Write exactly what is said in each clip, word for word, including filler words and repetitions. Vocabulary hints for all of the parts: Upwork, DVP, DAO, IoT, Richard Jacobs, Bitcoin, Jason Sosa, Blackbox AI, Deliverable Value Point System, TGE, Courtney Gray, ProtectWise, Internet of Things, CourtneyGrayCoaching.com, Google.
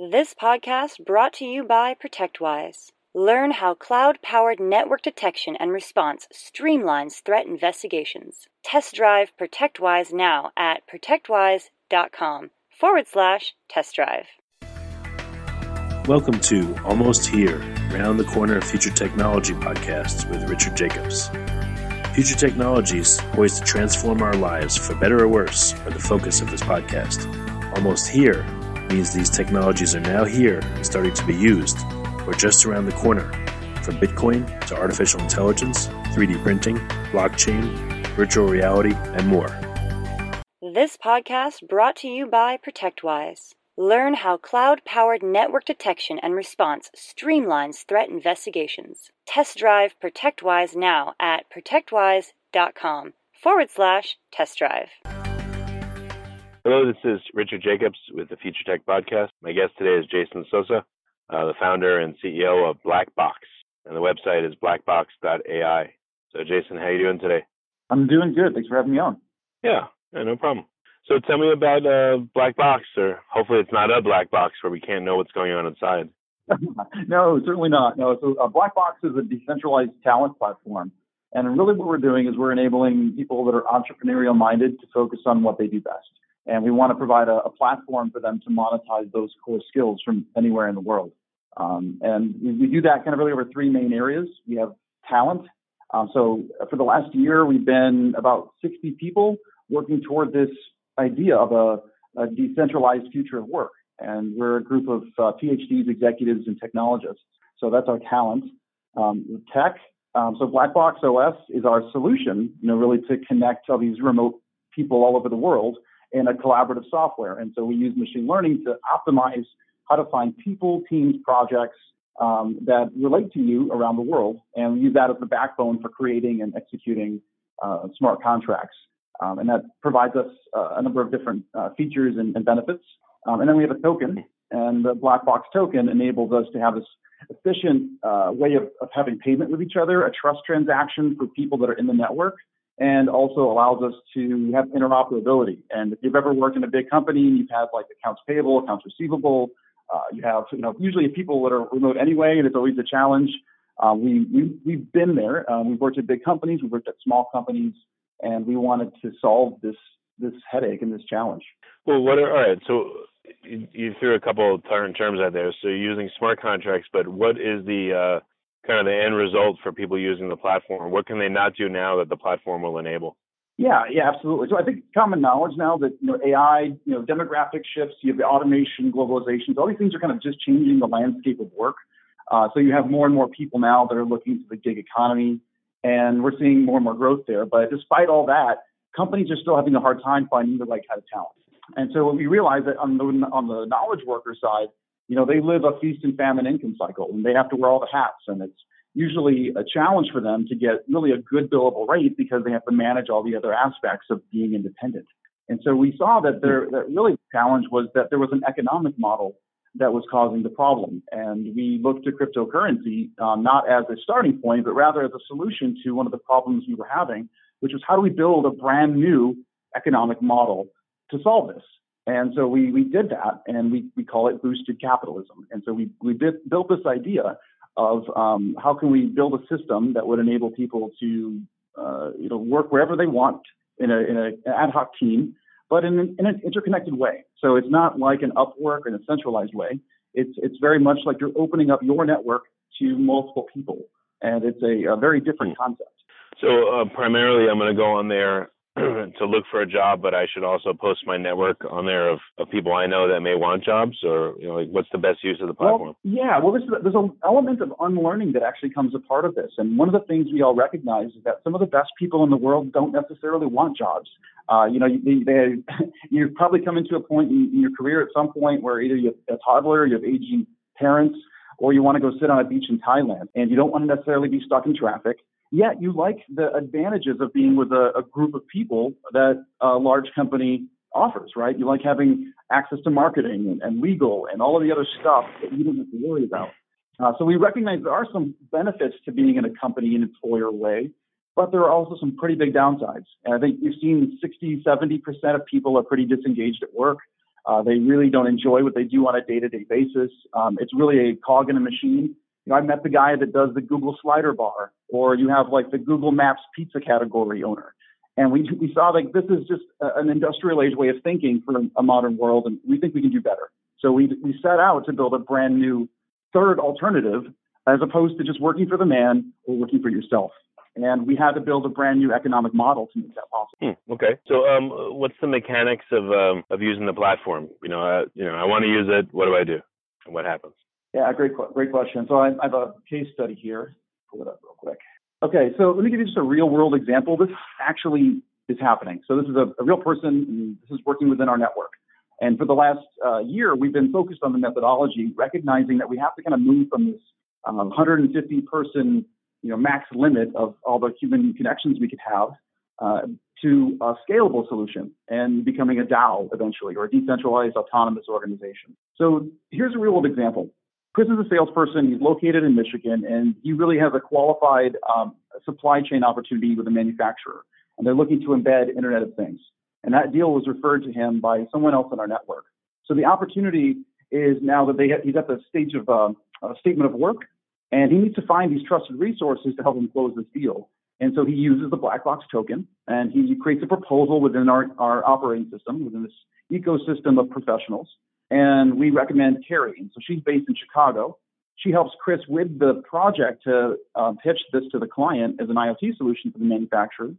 This podcast brought to you by ProtectWise. Learn how cloud-powered network detection and response streamlines threat investigations. Test drive ProtectWise now at protectwise.com forward slash test drive. Welcome to Almost Here, Round the Corner of Future Technology podcasts with Richard Jacobs. Future technologies poised to transform our lives for better or worse are the focus of this podcast. Almost Here means these technologies are now here and starting to be used, or just around the corner, from Bitcoin to artificial intelligence, three D printing, blockchain, virtual reality, and more. This podcast brought to you by ProtectWise. Learn how cloud-powered network detection and response streamlines threat investigations. Test drive ProtectWise now at protectwise.com forward slash test drive. Hello, this is Richard Jacobs with the Future Tech Podcast. My guest today is Jason Sosa, uh, the founder and C E O of Blackbox, and the website is blackbox dot A I. So, Jason, how are you doing today? I'm doing good. Thanks for having me on. Yeah, yeah no problem. So, tell me about uh, Blackbox, or hopefully it's not a black box where we can't know what's going on inside. No, certainly not. No, so uh, Blackbox is a decentralized talent platform, and really what we're doing is we're enabling people that are entrepreneurial-minded to focus on what they do best. And we want to provide a, a platform for them to monetize those core skills from anywhere in the world. Um, and we, we do that kind of really over three main areas. We have talent. Um, so for the last year, we've been about sixty people working toward this idea of a, a decentralized future of work. And we're a group of uh, PhDs, executives, and technologists. So that's our talent. Um, tech. Um, so Blackbox O S is our solution, you know, really to connect all these remote people all over the world in a collaborative software. And so we use machine learning to optimize how to find people, teams, projects um, that relate to you around the world. And we use that as the backbone for creating and executing uh, smart contracts. Um, and that provides us uh, a number of different uh, features and, and benefits. Um, and then we have a token, and the Blackbox token enables us to have this efficient uh, way of, of having payment with each other, a trust transaction for people that are in the network, and also allows us to have interoperability. And if you've ever worked in a big company, you've had like accounts payable, accounts receivable, uh, you have, you know, usually people that are remote anyway, and it's always a challenge. Uh, we, we, we've been there. Uh, we've worked at big companies. We've worked at small companies, and we wanted to solve this, this headache and this challenge. Well, what are, all right. So you, you threw a couple of terms out there. So you're using smart contracts, but what is the, uh, kind of the end result for people using the platform? What can they not do now that the platform will enable? Yeah, yeah, absolutely. So I think common knowledge now that, you know, A I, you know, demographic shifts, you have the automation, globalization, all these things are kind of just changing the landscape of work. Uh, so you have more and more people now that are looking to the gig economy, and we're seeing more and more growth there. But despite all that, companies are still having a hard time finding the right kind of talent. And so what we realized that on the, on the knowledge worker side, you know, they live a feast and famine income cycle, and they have to wear all the hats. And it's usually a challenge for them to get really a good billable rate because they have to manage all the other aspects of being independent. And so we saw that there, that really the challenge was that there was an economic model that was causing the problem. And we looked to cryptocurrency, um, not as a starting point, but rather as a solution to one of the problems we were having, which was how do we build a brand new economic model to solve this? And so we we did that, and we, we call it boosted capitalism. And so we, we did, built this idea of um, how can we build a system that would enable people to uh, you know work wherever they want in a in a, an ad hoc team, but in an, in an interconnected way. So it's not like an Upwork in a centralized way. It's it's very much like you're opening up your network to multiple people, and it's a, a very different concept. So uh, primarily, I'm going to go on there to look for a job, but I should also post my network on there of, of people I know that may want jobs, or, you know, like what's the best use of the platform? Well, yeah, well, this is, there's an element of unlearning that actually comes a part of this. And one of the things we all recognize is that some of the best people in the world don't necessarily want jobs. Uh, you know, they, they, you probably come into a point in, in your career at some point where either you have a toddler, you have aging parents, or you want to go sit on a beach in Thailand, and you don't want to necessarily be stuck in traffic. Yet you like the advantages of being with a, a group of people that a large company offers, right? You like having access to marketing and, and legal and all of the other stuff that you don't have to worry about. Uh, so we recognize there are some benefits to being in a company and employer way, but there are also some pretty big downsides. And I think you've seen sixty, seventy percent of people are pretty disengaged at work. Uh, they really don't enjoy what they do on a day-to-day basis. Um, it's really a cog in a machine. You know, I met the guy that does the Google slider bar, or you have like the Google Maps pizza category owner. And we we saw like this is just a, an industrial age way of thinking for a modern world, and we think we can do better. So we we set out to build a brand new third alternative, as opposed to just working for the man or working for yourself. And we had to build a brand new economic model to make that possible. Hmm, okay. So um, what's the mechanics of um, of using the platform? You know, uh, you know, I want to use it. What do I do? And what happens? Yeah, great, great question. So I, I have a case study here. Pull it up real quick. Okay, so let me give you just a real world example. This actually is happening. So this is a, a real person, and this is working within our network. And for the last uh, year, we've been focused on the methodology, recognizing that we have to kind of move from this um, one hundred fifty person you know, max limit of all the human connections we could have uh, to a scalable solution and becoming a DAO eventually, or a decentralized autonomous organization. So here's a real world example. Chris is a salesperson. He's located in Michigan, and he really has a qualified um, supply chain opportunity with a manufacturer, and they're looking to embed Internet of Things. And that deal was referred to him by someone else in our network. So the opportunity is now that they have, he's at the stage of um, a statement of work, and he needs to find these trusted resources to help him close this deal. And so he uses the Blackbox token, and he creates a proposal within our, our operating system, within this ecosystem of professionals. And we recommend Carrie. And so she's based in Chicago. She helps Chris with the project to uh, pitch this to the client as an IoT solution for the manufacturer.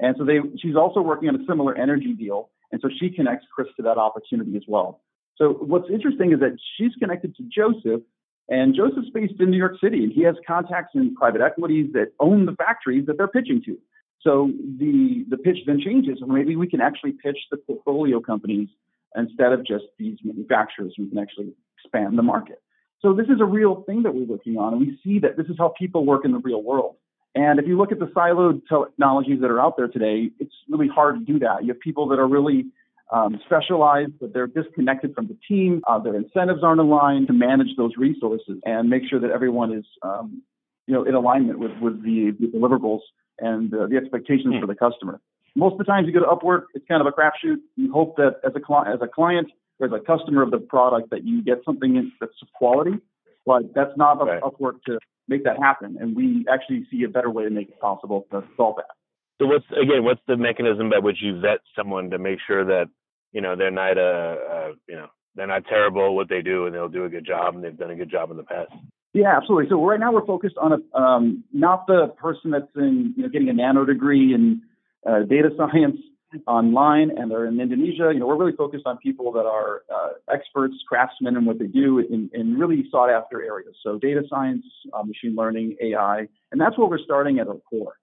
And so they, she's also working on a similar energy deal. And so she connects Chris to that opportunity as well. So what's interesting is that she's connected to Joseph, and Joseph's based in New York City, and he has contacts in private equities that own the factories that they're pitching to. So the, the pitch then changes, and maybe we can actually pitch the portfolio companies instead of just these manufacturers. We can actually expand the market. So this is a real thing that we're working on, and we see that this is how people work in the real world. And if you look at the siloed technologies that are out there today, it's really hard to do that. You have people that are really um, specialized, but they're disconnected from the team. Uh, their incentives aren't aligned to manage those resources and make sure that everyone is um, you know, in alignment with, with the, the deliverables and uh, the expectations mm. for the customer. Most of the times you go to Upwork, it's kind of a crapshoot. You hope that as a cli- as a client or as a customer of the product that you get something that's of quality, but that's not up- right. Upwork to make that happen. And we actually see a better way to make it possible to solve that. So what's again, what's the mechanism by which you vet someone to make sure that you know they're not a uh, uh, you know they're not terrible at what they do, and they'll do a good job, and they've done a good job in the past? Yeah, absolutely. So right now we're focused on a um, not the person that's in you know getting a nano degree and Uh, data science online, and they're in Indonesia. You know, we're really focused on people that are uh, experts, craftsmen in what they do in, in really sought after areas. So data science, uh, machine learning, A I, and that's what we're starting at our core.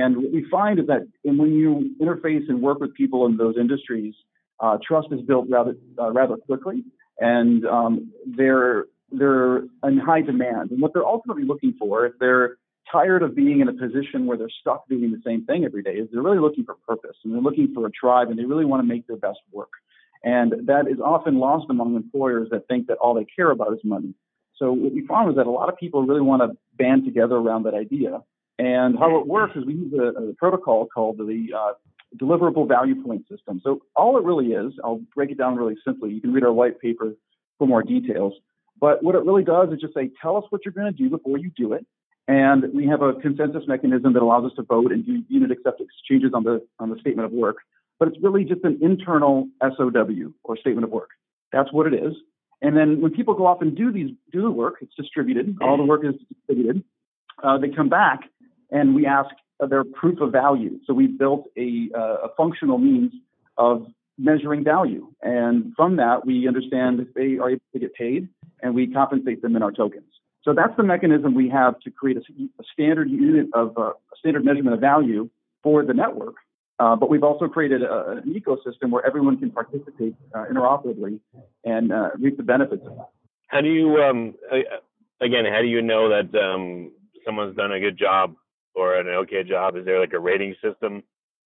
And what we find is that when you interface and work with people in those industries, uh, trust is built rather uh, rather quickly, and um, they're they're in high demand. And what they're ultimately looking for, if they're tired of being in a position where they're stuck doing the same thing every day, is they're really looking for purpose, and they're looking for a tribe, and they really want to make their best work. And that is often lost among employers that think that all they care about is money. So what we found is that a lot of people really want to band together around that idea. And how it works is we use a, a protocol called the uh, Deliverable Value Point System. So all it really is, I'll break it down really simply. You can read our white paper for more details. But what it really does is just say, tell us what you're going to do before you do it. And we have a consensus mechanism that allows us to vote and do unit accept exchanges on the on the statement of work. But it's really just an internal S O W, or statement of work. That's what it is. And then when people go off and do these do the work, it's distributed. All the work is distributed. Uh, they come back, and we ask their proof of value. So we built a uh, a functional means of measuring value. And from that, we understand if they are able to get paid, and we compensate them in our tokens. So that's the mechanism we have to create a, a standard unit of uh, a standard measurement of value for the network. Uh, but we've also created a, an ecosystem where everyone can participate uh, interoperably and uh, reap the benefits of that. How do you, um, again, how do you know that um, someone's done a good job or an okay job? Is there like a rating system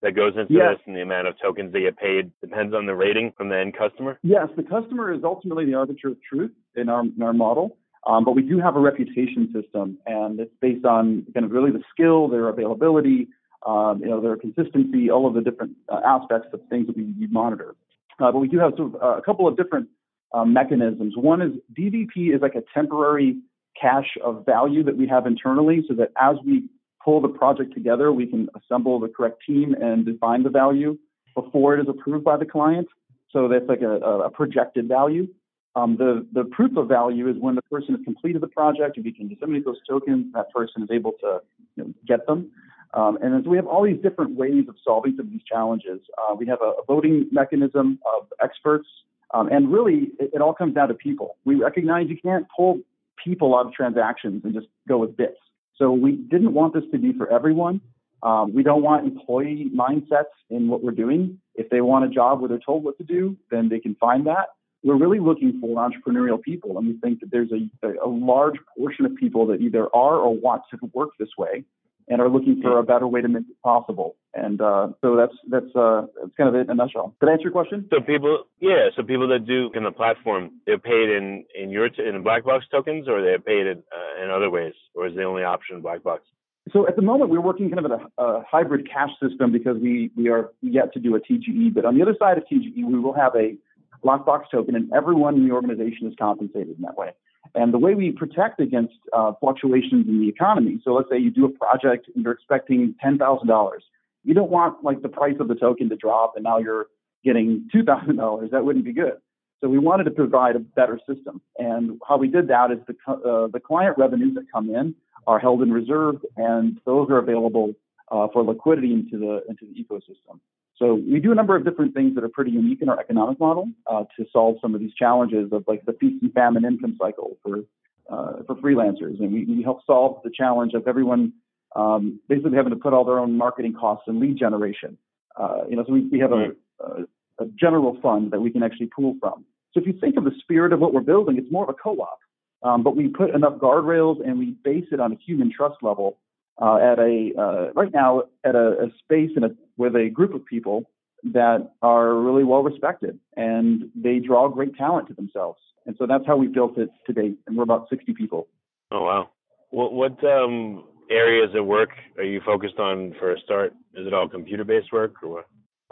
that goes into yes. this, and the amount of tokens they get paid depends on the rating from the end customer? Yes, the customer is ultimately the arbiter of truth in our in our model. Um, but we do have a reputation system, and it's based on kind of really the skill, their availability, um, you know, their consistency, all of the different uh, aspects of things that we, we monitor. Uh, but we do have sort of uh, a couple of different um, mechanisms. One is D V P is like a temporary cache of value that we have internally, so that as we pull the project together, we can assemble the correct team and define the value before it is approved by the client. So that's like a, a projected value. Um, the, the proof of value is when the person has completed the project. If you can disseminate those tokens, that person is able to you know, get them. Um, and so we have all these different ways of solving some of these challenges. Uh, we have a, a voting mechanism of experts. Um, and really, it, it all comes down to people. We recognize you can't pull people out of transactions and just go with bits. So we didn't want this to be for everyone. Um, we don't want employee mindsets in what we're doing. If they want a job where they're told what to do, then they can find that. We're really looking for entrepreneurial people. And we think that there's a, a large portion of people that either are or want to work this way and are looking for a better way to make it possible. And uh, so that's that's uh, that's kind of it in a nutshell. Did I answer your question? So people, yeah, so people that do in the platform, they're paid in in your t- in Blackbox tokens, or they're paid in, uh, in other ways, or is the only option Blackbox? So at the moment, we're working kind of at a, a hybrid cash system because we we are yet to do a T G E. But on the other side of T G E, we will have a Blackbox token, and everyone in the organization is compensated in that way. And the way we protect against uh, fluctuations in the economy. So let's say you do a project and you're expecting ten thousand dollars. You don't want like the price of the token to drop and now you're getting two thousand dollars. That wouldn't be good. So we wanted to provide a better system. And how we did that is the, uh, the client revenues that come in are held in reserve, and those are available uh, for liquidity into the, into the ecosystem. So we do a number of different things that are pretty unique in our economic model uh, to solve some of these challenges of like the feast and famine income cycle for uh, for freelancers. And we, we help solve the challenge of everyone um, basically having to put all their own marketing costs and lead generation. Uh, you know, so we, we have a, a, a general fund that we can actually pool from. So if you think of the spirit of what we're building, it's more of a co-op, um, but we put enough guardrails and we base it on a human trust level. Uh, at a uh, right now at a, a space in a, with a group of people that are really well respected, and they draw great talent to themselves, and so that's how we built it to date. And we're about sixty people. Oh wow! What what um, areas of work are you focused on for a start? Is it all computer based work or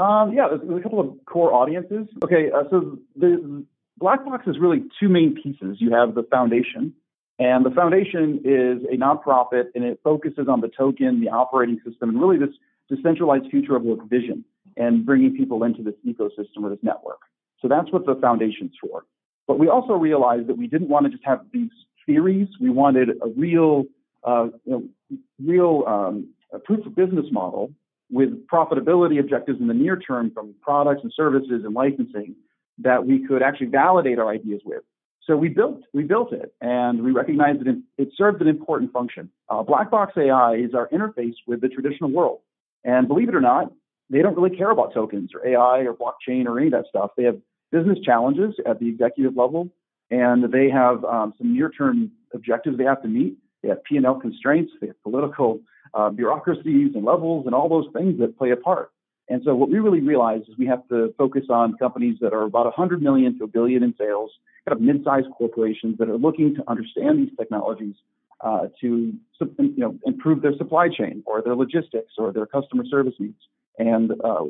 what? Um, yeah, there's, there's a couple of core audiences. Okay, uh, so the Blackbox is really two main pieces. You have the foundation. And the foundation is a nonprofit, and it focuses on the token, the operating system, and really this decentralized future of work vision and bringing people into this ecosystem or this network. So that's what the foundation's for. But we also realized that we didn't want to just have these theories. We wanted a real, uh, you know, real um, a proof of business model with profitability objectives in the near term from products and services and licensing that we could actually validate our ideas with. So we built we built it, and we recognized that it served an important function. Uh, Blackbox A I is our interface with the traditional world. And believe it or not, they don't really care about tokens or A I or blockchain or any of that stuff. They have business challenges at the executive level, and they have um, some near-term objectives they have to meet. They have P and L constraints. They have political uh, bureaucracies and levels and all those things that play a part. And so what we really realized is we have to focus on companies that are about one hundred million to a billion in sales, kind of mid-sized corporations that are looking to understand these technologies uh, to you know, improve their supply chain or their logistics or their customer service needs. And uh,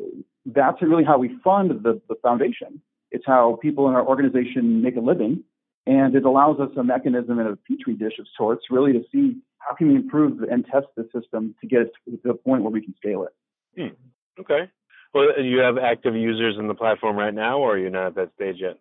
that's really how we fund the, the foundation. It's how people in our organization make a living. And it allows us a mechanism and a petri dish of sorts really to see how can we improve and test the system to get it to the point where we can scale it. Hmm. Okay. Well, do you have active users in the platform right now, or are you not at that stage yet?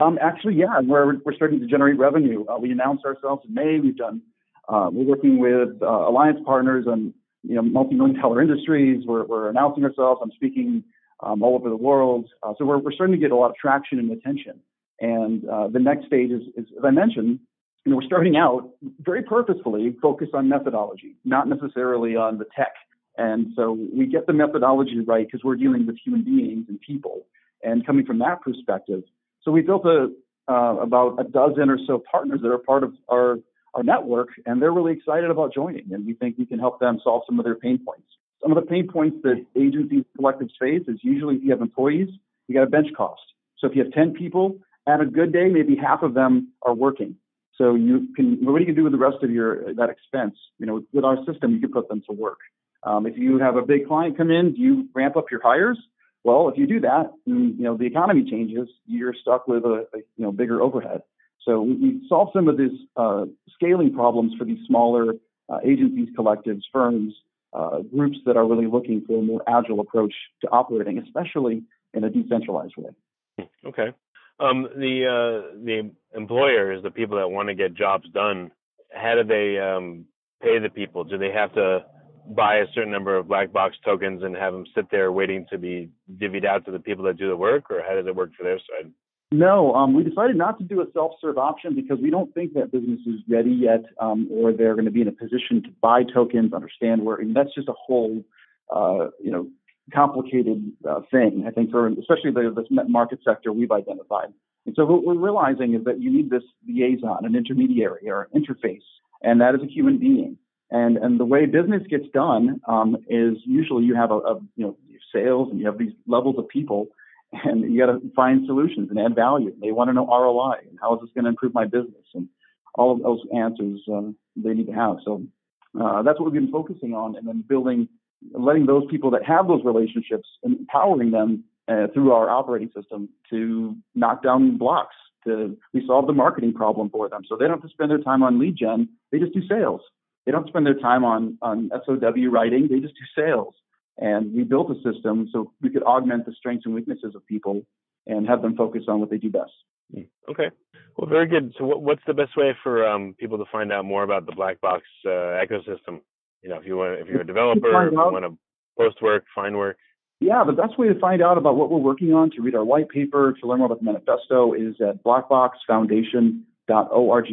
Um, actually, yeah, we're we're starting to generate revenue. Uh, we announced ourselves in May. We've done. Uh, we're working with uh, alliance partners on you know multi-million dollar industries. We're we're announcing ourselves. I'm speaking um, all over the world. Uh, so we're we're starting to get a lot of traction and attention. And uh, the next stage is, is, as I mentioned, you know, we're starting out very purposefully focused on methodology, not necessarily on the tech. And so we get the methodology right because we're dealing with human beings and people and coming from that perspective. So we built a, uh, about a dozen or so partners that are part of our, our network, and they're really excited about joining. And we think we can help them solve some of their pain points. Some of the pain points that agencies collectives face is usually if you have employees, you got a bench cost. So if you have ten people, at a good day, maybe half of them are working. So you can, what do you do with the rest of your that expense? You know, with our system, you can put them to work. Um, if you have a big client come in, do you ramp up your hires? Well, if you do that, you know, the economy changes, you're stuck with a, a you know, bigger overhead. So we solve some of these uh, scaling problems for these smaller uh, agencies, collectives, firms, uh, groups that are really looking for a more agile approach to operating, especially in a decentralized way. Okay. Um, the uh, the employers, the people that want to get jobs done, how do they um, pay the people? Do they have to buy a certain number of black box tokens and have them sit there waiting to be divvied out to the people that do the work, or how does it work for their side? No, um, we decided not to do a self-serve option because we don't think that business is ready yet, um, or they're going to be in a position to buy tokens, understand where, and that's just a whole, uh, you know, complicated uh, thing. I think for especially the, the market sector we've identified. And so what we're realizing is that you need this liaison, an intermediary or an interface, and that is a human being. And and the way business gets done um, is usually you have a, a you know sales and you have these levels of people. And you got to find solutions and add value. They want to know R O I and how is this going to improve my business, and all of those answers um, they need to have. So uh, that's what we've been focusing on, and then building, letting those people that have those relationships, empowering them uh, through our operating system to knock down blocks. To we solve the marketing problem for them, so they don't have to spend their time on lead gen. They just do sales. They don't spend their time on on S O W writing. They just do sales. And we built a system so we could augment the strengths and weaknesses of people and have them focus on what they do best. Okay. Well, very good. So what, what's the best way for um, people to find out more about the Blackbox uh, ecosystem? You know, if, you want, if you're a developer, if you want to post work, find work. Yeah, the best way to find out about what we're working on, to read our white paper, to learn more about the manifesto is at blackbox foundation dot org.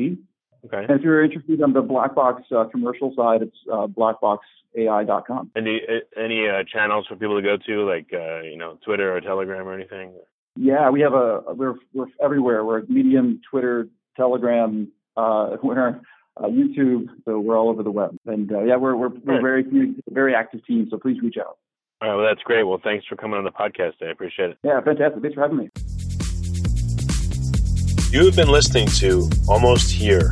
Okay. And if you're interested on the Blackbox uh, commercial side, it's uh, blackbox A I dot com. And any, any uh, channels for people to go to, like uh, you know, Twitter or Telegram or anything? Yeah, we have a we're we're everywhere. We're at Medium, Twitter, Telegram, uh, we're uh, YouTube. So we're all over the web. And uh, yeah, we're we're, we're right. very very active team. So please reach out. All right. Well, that's great. Well, thanks for coming on the podcast today. I appreciate it. Yeah, fantastic. Thanks for having me. You have been listening to Almost Here,